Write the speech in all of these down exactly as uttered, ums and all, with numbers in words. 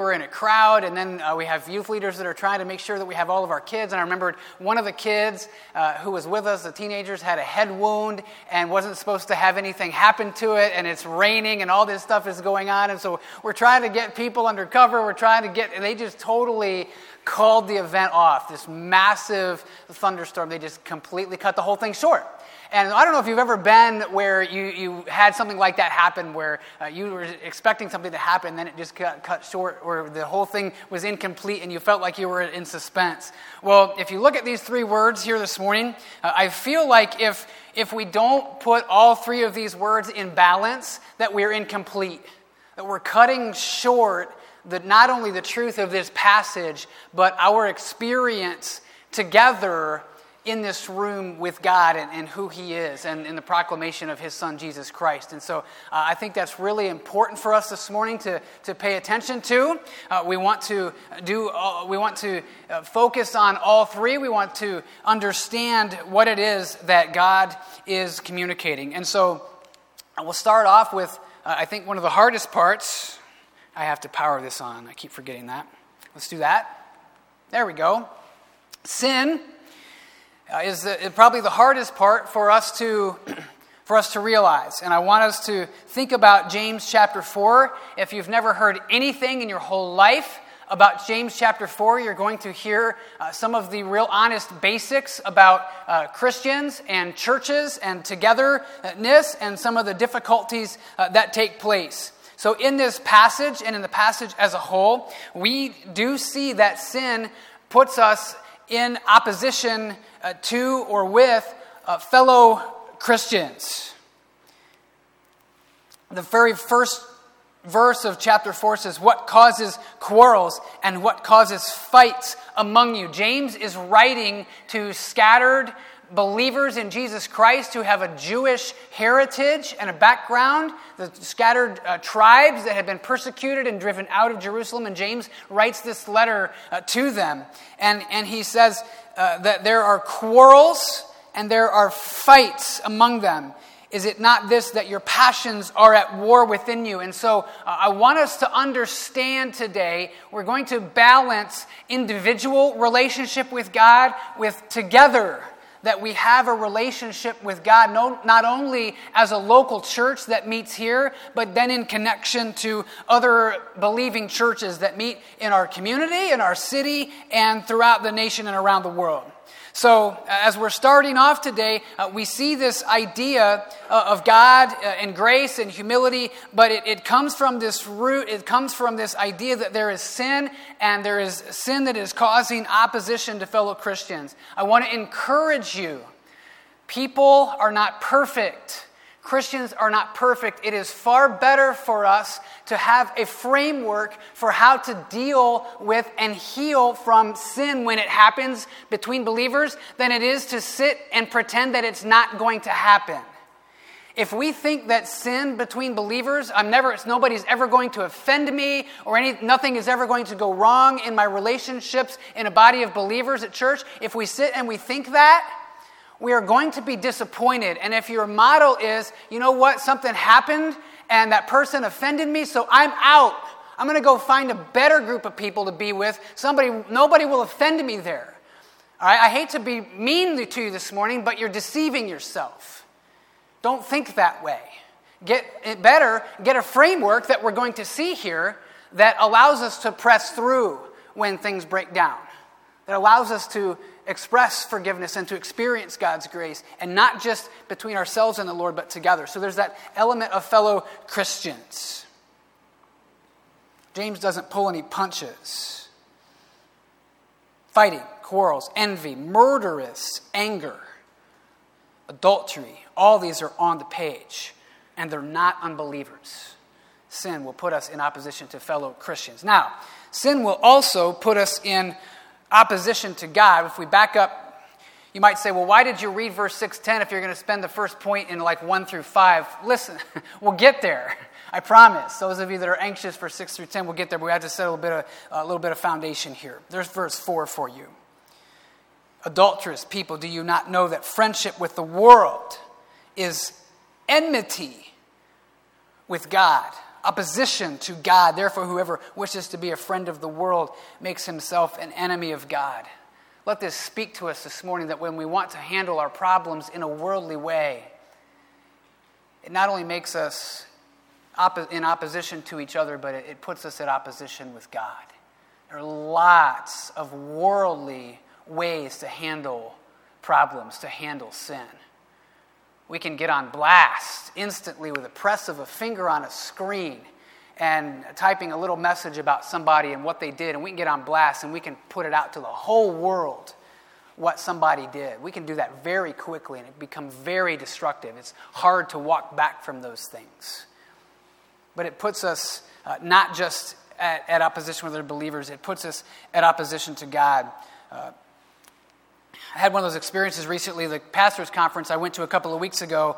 We're in a crowd, and then uh, we have youth leaders that are trying to make sure that we have all of our kids. And I remembered one of the kids uh, who was with us, the teenagers, had a head wound and wasn't supposed to have anything happen to it, and it's raining and all this stuff is going on. And so we're trying to get people under cover. We're trying to get, and they just totally called the event off. This massive thunderstorm, they just completely cut the whole thing short. And I don't know if you've ever been where you, you had something like that happen, where uh, you were expecting something to happen, then it just got cut short, or the whole thing was incomplete and you felt like you were in suspense. Well, if you look at these three words here this morning, uh, I feel like if if we don't put all three of these words in balance, that we're incomplete, that we're cutting short the, not only the truth of this passage, but our experience together in this room with God and, and who he is, and in the proclamation of his son, Jesus Christ. And so uh, I think that's really important for us this morning to, to pay attention to. Uh, we want to do. Uh, we want to uh, focus on all three. We want to understand what it is that God is communicating. And so we'll start off with, uh, I think, one of the hardest parts. I have to power this on. I keep forgetting that. Let's do that. There we go. Sin. Uh, is, the, is probably the hardest part for us to for us to realize. And I want us to think about James chapter four. If you've never heard anything in your whole life about James chapter four, you're going to hear uh, some of the real honest basics about uh, Christians and churches and togetherness and some of the difficulties uh, that take place. So in this passage and in the passage as a whole, we do see that sin puts us in opposition uh, to or with uh, fellow Christians. The very first verse of chapter four says, "What causes quarrels and what causes fights among you?" James is writing to scattered believers in Jesus Christ who have a Jewish heritage and a background, the scattered uh, tribes that had been persecuted and driven out of Jerusalem, and James writes this letter uh, to them. And, and he says uh, that there are quarrels and there are fights among them. Is it not this, that your passions are at war within you? And so uh, I want us to understand today, we're going to balance individual relationship with God with together, that we have a relationship with God, no, not only as a local church that meets here, but then in connection to other believing churches that meet in our community, in our city, and throughout the nation and around the world. So as we're starting off today, uh, we see this idea uh, of God uh, and grace and humility, but it, it comes from this root, it comes from this idea that there is sin, and there is sin that is causing opposition to fellow Christians. I want to encourage you, people are not perfect. Christians are not perfect. It is far better for us to have a framework for how to deal with and heal from sin when it happens between believers than it is to sit and pretend that it's not going to happen. If we think that sin between believers, I'm never, it's nobody's ever going to offend me, or any, nothing is ever going to go wrong in my relationships in a body of believers at church, if we sit and we think that, we are going to be disappointed. And if your model is, you know what, something happened and that person offended me, so I'm out. I'm going to go find a better group of people to be with. Somebody, nobody will offend me there. All right? I hate to be mean to you this morning, but you're deceiving yourself. Don't think that way. Get it better. Get a framework that we're going to see here that allows us to press through when things break down, that allows us to express forgiveness and to experience God's grace, and not just between ourselves and the Lord, but together. So there's that element of fellow Christians. James doesn't pull any punches. Fighting, quarrels, envy, murderous anger, adultery, all these are on the page, and they're not unbelievers. Sin will put us in opposition to fellow Christians. Now, sin will also put us in opposition to God. If we back up, you might say, well, why did you read verse six ten if you're going to spend the first point in like one through five? Listen, we'll get there. I promise. Those of you that are anxious for six through ten, we'll get there. But we have to set a little bit of, a little bit of foundation here. There's verse four for you. Adulterous people, do you not know that friendship with the world is enmity with God? opposition to God. Therefore, whoever wishes to be a friend of the world makes himself an enemy of God. Let this speak to us this morning, that when we want to handle our problems in a worldly way, it not only makes us oppo- in opposition to each other, but it, it puts us at opposition with God. There are lots of worldly ways to handle problems, to handle sin. We can get on blast instantly with a press of a finger on a screen and typing a little message about somebody and what they did, and we can get on blast and we can put it out to the whole world what somebody did. We can do that very quickly, and it becomes very destructive. It's hard to walk back from those things. But it puts us uh, not just at, at opposition with other believers, it puts us at opposition to God. Uh, I had one of those experiences recently. The pastor's conference I went to a couple of weeks ago,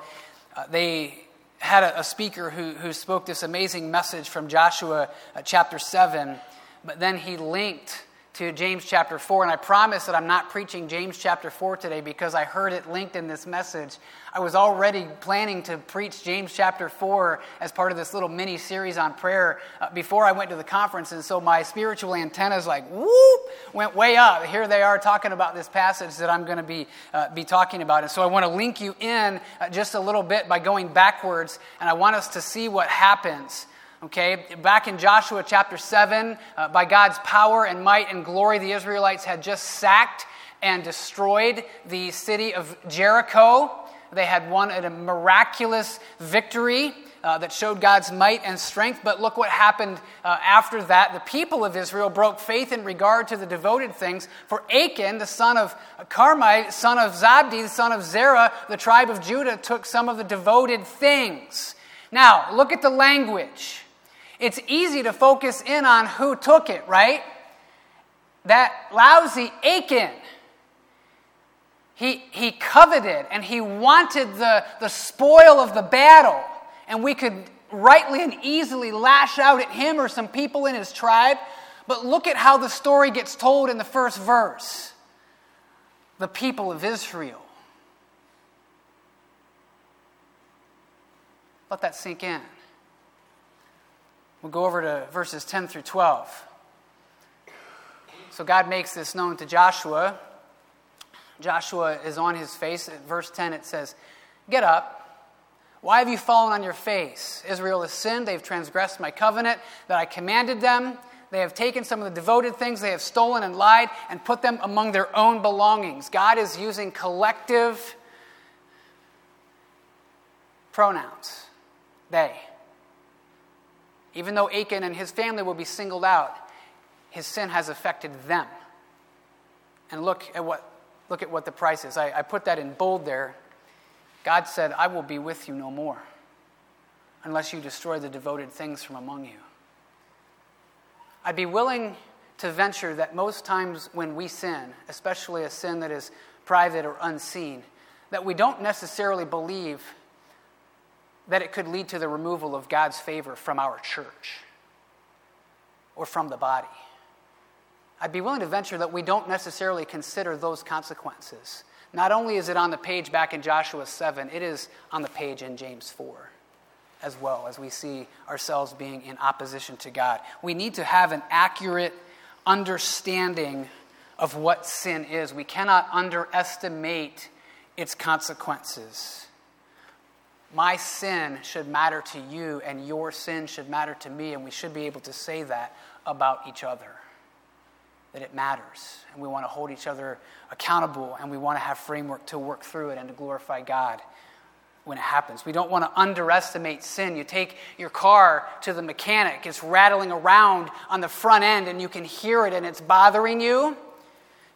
uh, they had a, a speaker who, who spoke this amazing message from Joshua uh, chapter seven, but then he linked to James chapter four, and I promise that I'm not preaching James chapter four today because I heard it linked in this message. I was already planning to preach James chapter four as part of this little mini-series on prayer uh, before I went to the conference, and so my spiritual antennas, like, whoop, went way up. Here they are talking about this passage that I'm going to be uh, be talking about, and so I want to link you in uh, just a little bit by going backwards, and I want us to see what happens. Okay, back in Joshua chapter seven, uh, by God's power and might and glory, the Israelites had just sacked and destroyed the city of Jericho. They had won a miraculous victory uh, that showed God's might and strength. But look what happened uh, after that. The people of Israel broke faith in regard to the devoted things. For Achan, the son of Carmi, son of Zabdi, the son of Zerah, the tribe of Judah, took some of the devoted things. Now, look at the language. It's easy to focus in on who took it, right? That lousy Achan, he, he coveted and he wanted the, the spoil of the battle. And we could rightly and easily lash out at him or some people in his tribe. But look at how the story gets told in the first verse. The people of Israel. Let that sink in. We'll go over to verses ten through twelve. So God makes this known to Joshua. Joshua is on his face. At verse ten it says, "Get up. Why have you fallen on your face? Israel has sinned. They've transgressed my covenant that I commanded them. They have taken some of the devoted things. They have stolen and lied and put them among their own belongings." God is using collective pronouns. They. Even though Achan and his family will be singled out, his sin has affected them. And look at what look at what the price is. I, I put that in bold there. God said, "I will be with you no more unless you destroy the devoted things from among you." I'd be willing to venture that most times when we sin, especially a sin that is private or unseen, that we don't necessarily believe that it could lead to the removal of God's favor from our church or from the body. I'd be willing to venture that we don't necessarily consider those consequences. Not only is it on the page back in Joshua seven, it is on the page in James four as well, as we see ourselves being in opposition to God. We need to have an accurate understanding of what sin is. We cannot underestimate its consequences. My sin should matter to you, and your sin should matter to me, and we should be able to say that about each other, that it matters. And we want to hold each other accountable, and we want to have framework to work through it and to glorify God when it happens. We don't want to underestimate sin. You take your car to the mechanic, it's rattling around on the front end, and you can hear it, and it's bothering you.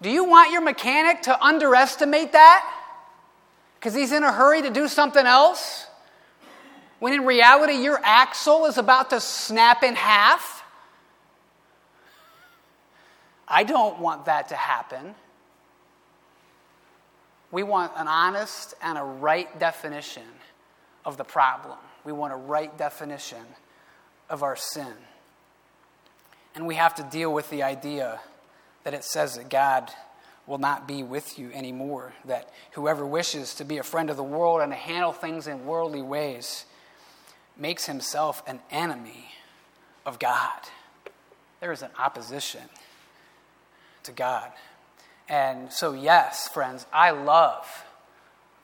Do you want your mechanic to underestimate that? Because he's in a hurry to do something else? When in reality, your axle is about to snap in half? I don't want that to happen. We want an honest and a right definition of the problem. We want a right definition of our sin. And we have to deal with the idea that it says that God will not be with you anymore, that whoever wishes to be a friend of the world and to handle things in worldly ways makes himself an enemy of God. There is an opposition to God. And so, yes, friends, I love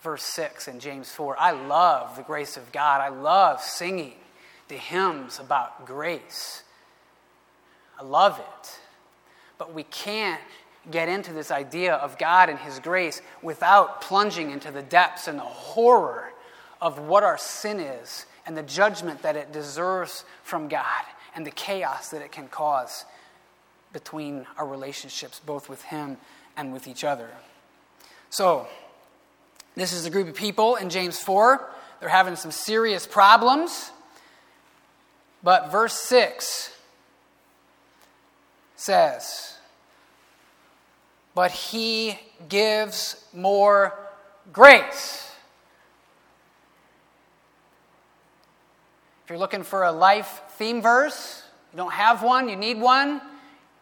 verse six in James four. I love the grace of God. I love singing the hymns about grace. I love it. But we can't get into this idea of God and his grace without plunging into the depths and the horror of what our sin is and the judgment that it deserves from God and the chaos that it can cause between our relationships, both with him and with each other. So, this is a group of people in James four. They're having some serious problems. But verse six says, but he gives more grace. If you're looking for a life theme verse, you don't have one, you need one,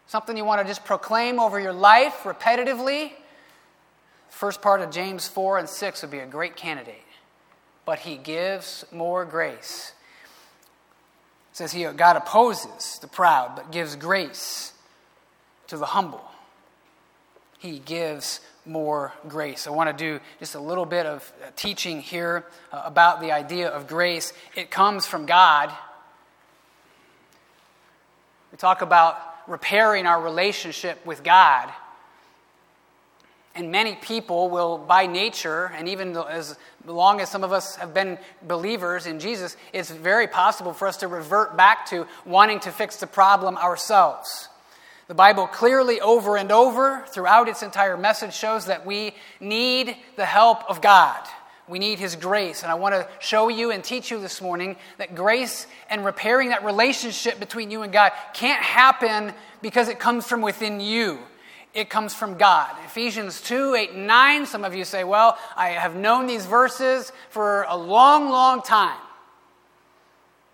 something you want to just proclaim over your life repetitively, the first part of James four and six would be a great candidate. But he gives more grace. It says here, God opposes the proud, but gives grace to the humble. He gives more grace. I want to do just a little bit of teaching here about the idea of grace. It comes from God. We talk about repairing our relationship with God. And many people will, by nature, and even as long as some of us have been believers in Jesus, it's very possible for us to revert back to wanting to fix the problem ourselves. The Bible clearly over and over throughout its entire message shows that we need the help of God. We need his grace. And I want to show you and teach you this morning that grace and repairing that relationship between you and God can't happen because it comes from within you. It comes from God. Ephesians two, eight, and nine, some of you say, well, I have known these verses for a long, long time.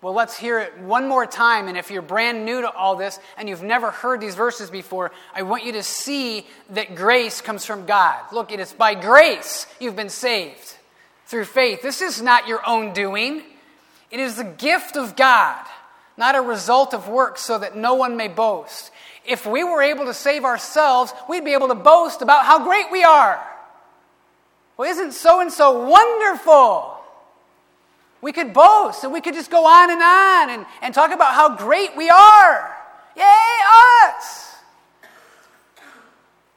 Well, let's hear it one more time, and if you're brand new to all this and you've never heard these verses before, I want you to see that grace comes from God. Look, it is by grace you've been saved through faith. This is not your own doing. It is the gift of God, not a result of works, so that no one may boast. If we were able to save ourselves, we'd be able to boast about how great we are. Well, isn't so-and-so wonderful? We could boast, and we could just go on and on and, and talk about how great we are. Yay, us!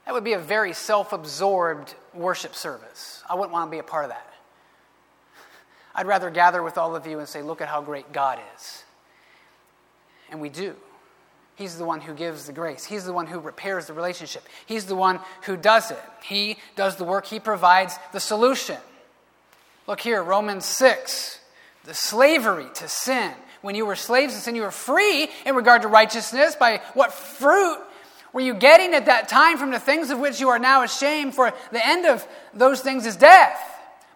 That would be a very self-absorbed worship service. I wouldn't want to be a part of that. I'd rather gather with all of you and say, look at how great God is. And we do. He's the one who gives the grace. He's the one who repairs the relationship. He's the one who does it. He does the work. He provides the solution. Look here, Romans six. The slavery to sin. When you were slaves to sin, you were free in regard to righteousness. By what fruit were you getting at that time from the things of which you are now ashamed? For the end of those things is death.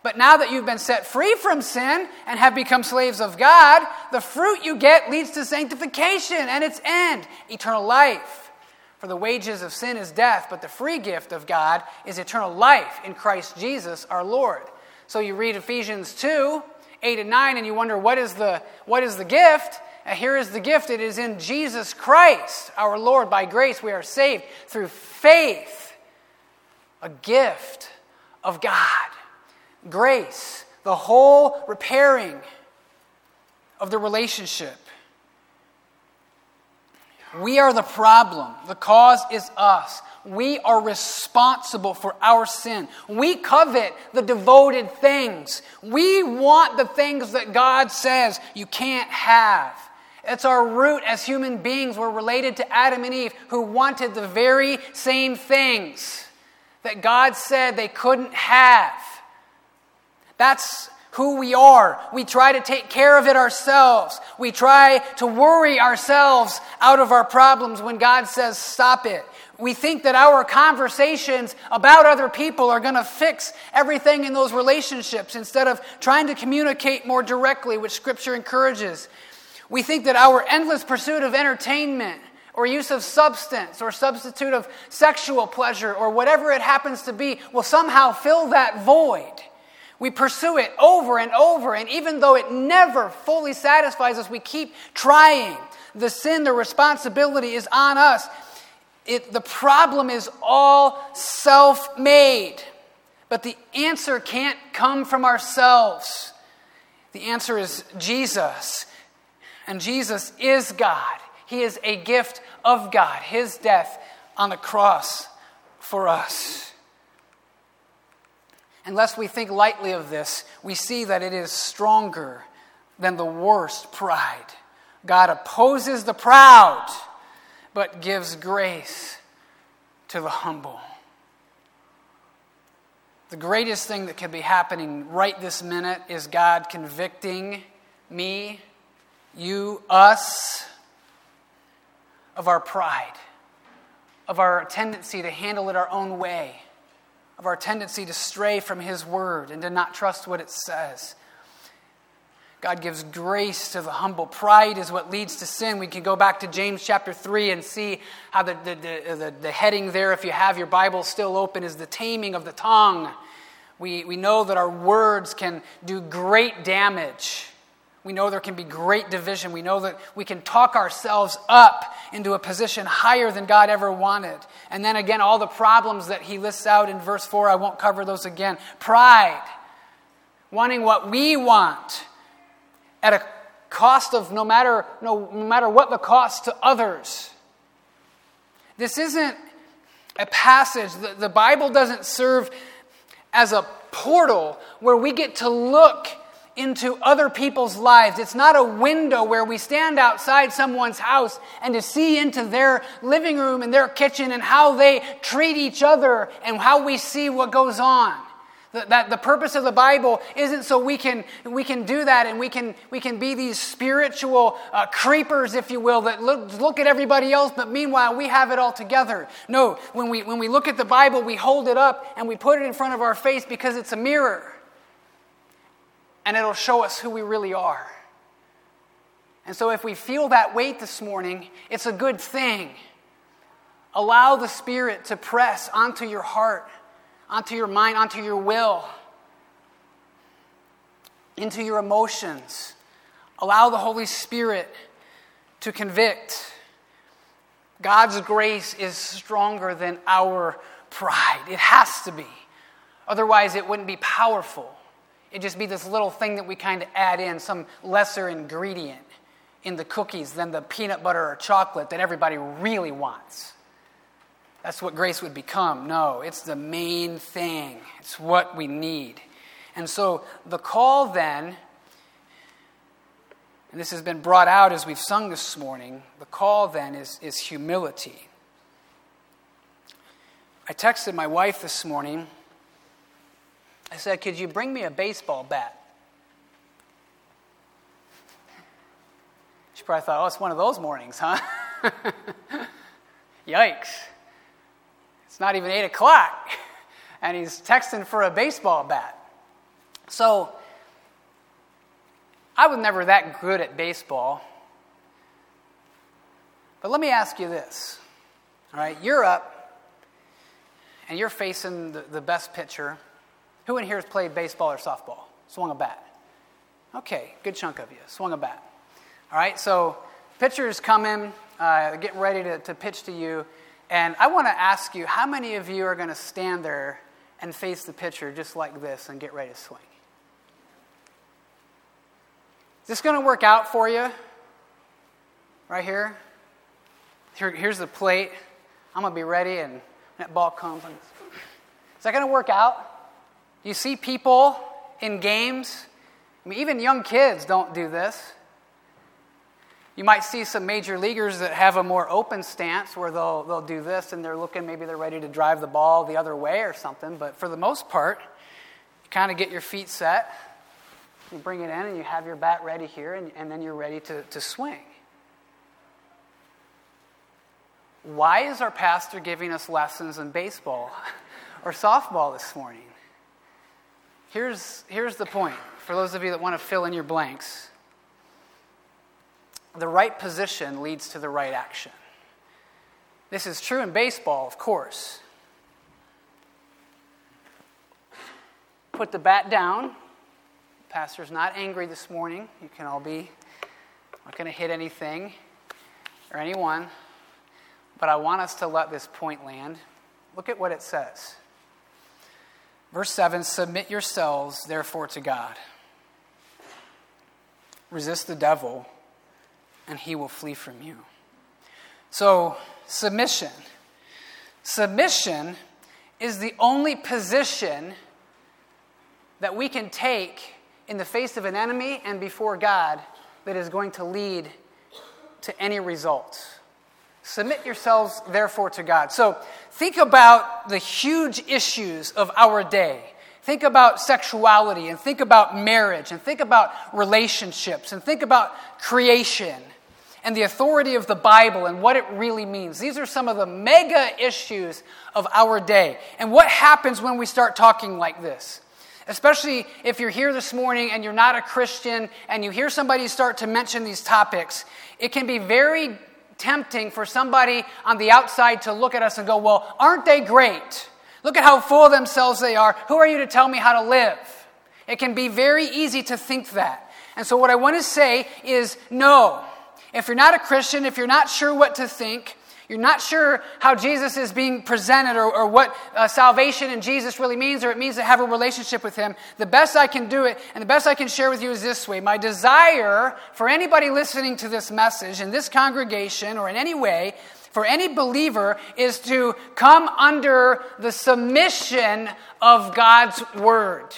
But now that you've been set free from sin and have become slaves of God, the fruit you get leads to sanctification and its end, eternal life. For the wages of sin is death, but the free gift of God is eternal life in Christ Jesus our Lord. So you read Ephesians two, eight and nine, and you wonder, what is the, what is the gift? And here is the gift. It is in Jesus Christ, our Lord. By grace we are saved through faith. A gift of God. Grace. The whole repairing of the relationship. We are the problem. The cause is us. We are responsible for our sin. We covet the devoted things. We want the things that God says you can't have. It's our root as human beings. We're related to Adam and Eve, who wanted the very same things that God said they couldn't have. That's who we are. We try to take care of it ourselves. We try to worry ourselves out of our problems when God says, stop it. We think that our conversations about other people are going to fix everything in those relationships instead of trying to communicate more directly, which Scripture encourages. We think that our endless pursuit of entertainment or use of substance or substitute of sexual pleasure or whatever it happens to be will somehow fill that void. We pursue it over and over, and even though it never fully satisfies us, we keep trying. The sin, the responsibility is on us. It, the problem is all self-made. But the answer can't come from ourselves. The answer is Jesus. And Jesus is God. He is a gift of God. His death on the cross for us. Unless we think lightly of this, we see that it is stronger than the worst pride. God opposes the proud, but gives grace to the humble. The greatest thing that could be happening right this minute is God convicting me, you, us, of our pride, of our tendency to handle it our own way, of our tendency to stray from His word and to not trust what it says. God gives grace to the humble. Pride is what leads to sin. We can go back to James chapter three and see how the, the, the, the, the heading there, if you have your Bible still open, is the taming of the tongue. We, we know that our words can do great damage. We know there can be great division. We know that we can talk ourselves up into a position higher than God ever wanted. And then again, all the problems that he lists out in verse four, I won't cover those again. Pride, wanting what we want at a cost of no matter, no, no matter what the cost to others. This isn't a passage. The, the Bible doesn't serve as a portal where we get to look into other people's lives. It's not a window where we stand outside someone's house and to see into their living room and their kitchen and how they treat each other and how we see what goes on. The, that the purpose of the Bible isn't so we can we can do that and we can we can be these spiritual uh, creepers, if you will, that look look at everybody else, but meanwhile we have it all together. No, when we when we look at the Bible, we hold it up and we put it in front of our face because it's a mirror. And it'll show us who we really are. And so if we feel that weight this morning, it's a good thing. Allow the Spirit to press onto your heart, onto your mind, onto your will, into your emotions. Allow the Holy Spirit to convict. God's grace is stronger than our pride. It has to be. Otherwise, it wouldn't be powerful. It'd just be this little thing that we kind of add in, some lesser ingredient in the cookies than the peanut butter or chocolate that everybody really wants. That's what grace would become. No, it's the main thing. It's what we need. And so the call then, and this has been brought out as we've sung this morning, the call then is, is humility. I texted my wife this morning. I said, could you bring me a baseball bat? She probably thought, oh, it's one of those mornings, huh? Yikes. It's not even eight o'clock, and he's texting for a baseball bat. So I was never that good at baseball. But let me ask you this. All right, you're up, and you're facing the, the best pitcher. Who in here has played baseball or softball? Swung a bat. Okay, good chunk of you. Swung a bat. All right, so pitchers come in, uh, getting ready to, to pitch to you. And I want to ask you, how many of you are going to stand there and face the pitcher just like this and get ready to swing? Is this going to work out for you? Right here? here here's the plate. I'm going to be ready, and when that ball comes, I'm just... Is that going to work out? You see people in games. I mean, even young kids don't do this. You might see some major leaguers that have a more open stance where they'll they'll do this and they're looking, maybe they're ready to drive the ball the other way or something. But for the most part, you kind of get your feet set. You bring it in and you have your bat ready here and, and then you're ready to, to swing. Why is our pastor giving us lessons in baseball or softball this morning? Here's, here's the point, for those of you that want to fill in your blanks. The right position leads to the right action. This is true in baseball, of course. put the bat down. The pastor's not angry this morning. You can all be. I'm not going to hit anything or anyone. But I want us to let this point land. Look at what it says. Verse seven, submit yourselves, therefore, to God. Resist the devil, and he will flee from you. So, submission. Submission is the only position that we can take in the face of an enemy and before God that is going to lead to any result. Submit yourselves, therefore, to God. So think about the huge issues of our day. Think about sexuality, and think about marriage, and think about relationships, and think about creation, and the authority of the Bible, and what it really means. These are some of the mega issues of our day. And what happens when we start talking like this? Especially if you're here this morning and you're not a Christian, and you hear somebody start to mention these topics, it can be very tempting for somebody on the outside to look at us and go, well, aren't they great? Look at how full of themselves they are. Who are you to tell me how to live? It can be very easy to think that. And so what I want to say is no. If you're not a Christian, if you're not sure what to think, you're not sure how Jesus is being presented or, or what uh, salvation in Jesus really means, or it means to have a relationship with him, the best I can do it and the best I can share with you is this way. My desire for anybody listening to this message in this congregation or in any way, for any believer, is to come under the submission of God's word,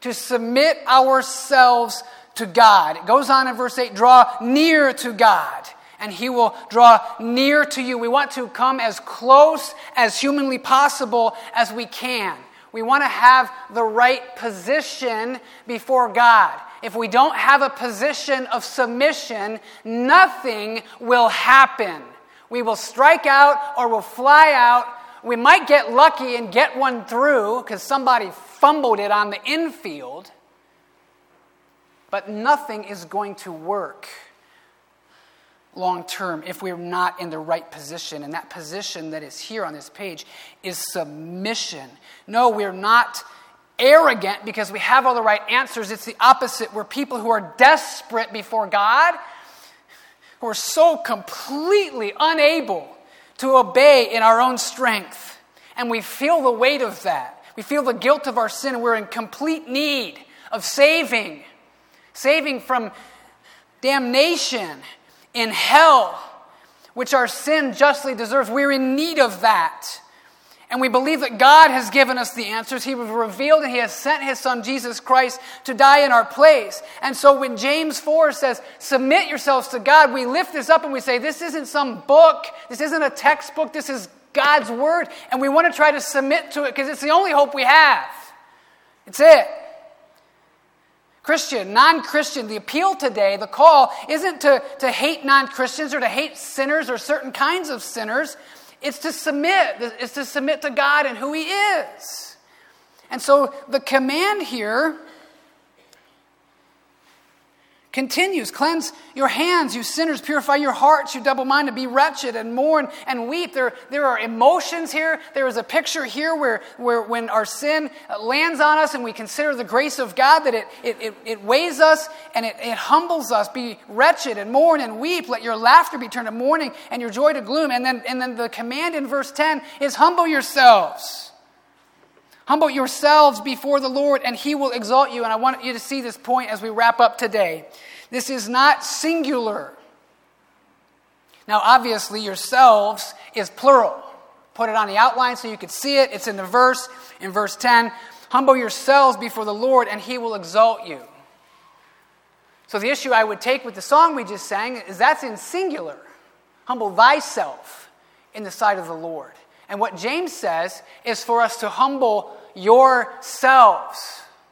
to submit ourselves to God. It goes on in verse eight, draw near to God, and he will draw near to you. We want to come as close as humanly possible as we can. We want to have the right position before God. If we don't have a position of submission, nothing will happen. We will strike out or we'll fly out. We might get lucky and get one through because somebody fumbled it on the infield. But nothing is going to work long term if we're not in the right position. And that position that is here on this page is submission. No, we're not arrogant because we have all the right answers. It's the opposite. We're people who are desperate before God, who are so completely unable to obey in our own strength. And we feel the weight of that. We feel the guilt of our sin. We're in complete need of saving. Saving from damnation in hell, which our sin justly deserves. We're in need of that. And we believe that God has given us the answers. He was revealed and he has sent his son Jesus Christ to die in our place. And so when James four says, submit yourselves to God, we lift this up and we say, this isn't some book. This isn't a textbook. This is God's word. And we want to try to submit to it because it's the only hope we have. It's it. Christian, non-Christian, the appeal today, the call, isn't to, to hate non-Christians or to hate sinners or certain kinds of sinners. It's to submit. It's to submit to God and who he is. And so the command here continues. Cleanse your hands, you sinners. Purify your hearts, you double-minded. Be wretched and mourn and weep. There, there are emotions here. There is a picture here where, where when our sin lands on us and we consider the grace of God, that it, it, it, it weighs us and it, it humbles us. Be wretched and mourn and weep. Let your laughter be turned to mourning and your joy to gloom. And then, and then the command in verse ten is humble yourselves. Humble yourselves before the Lord, and he will exalt you. And I want you to see this point as we wrap up today. This is not singular. Now, obviously, yourselves is plural. Put it on the outline so you can see it. It's in the verse, in verse ten. Humble yourselves before the Lord, and he will exalt you. So the issue I would take with the song we just sang is that's in singular. Humble thyself in the sight of the Lord. And what James says is for us to humble yourselves.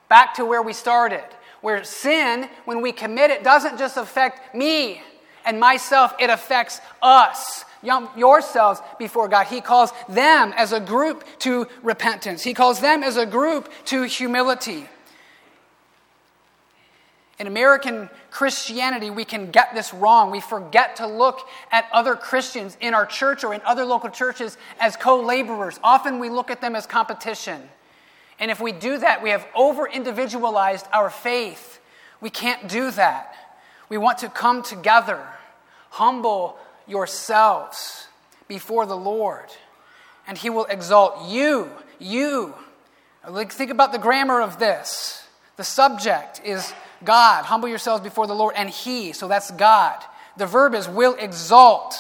Back to where we started. Where sin, when we commit it, doesn't just affect me and myself. It affects us. Yourselves before God. He calls them as a group to repentance. He calls them as a group to humility. In American Christianity, we can get this wrong. We forget to look at other Christians in our church or in other local churches as co-laborers. Often we look at them as competition. And if we do that, we have over-individualized our faith. We can't do that. We want to come together. Humble yourselves before the Lord, and He will exalt you. You. Think about the grammar of this. The subject is God. Humble yourselves before the Lord, and He. So that's God. The verb is will exalt.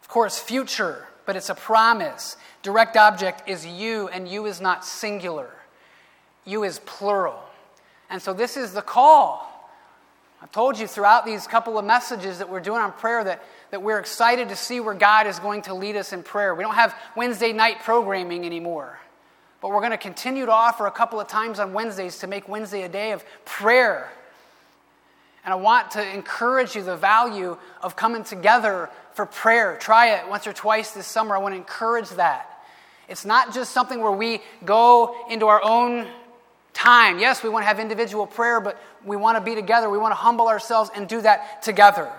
Of course, future, but it's a promise. Direct object is you, and you is not singular. You is plural. And so this is the call. I've told you throughout these couple of messages that we're doing on prayer that, that we're excited to see where God is going to lead us in prayer. We don't have Wednesday night programming anymore. But we're going to continue to offer a couple of times on Wednesdays to make Wednesday a day of prayer. And I want to encourage you the value of coming together for prayer. Try it once or twice this summer. I want to encourage that. It's not just something where we go into our own time. Yes, we want to have individual prayer, but we want to be together. We want to humble ourselves and do that together.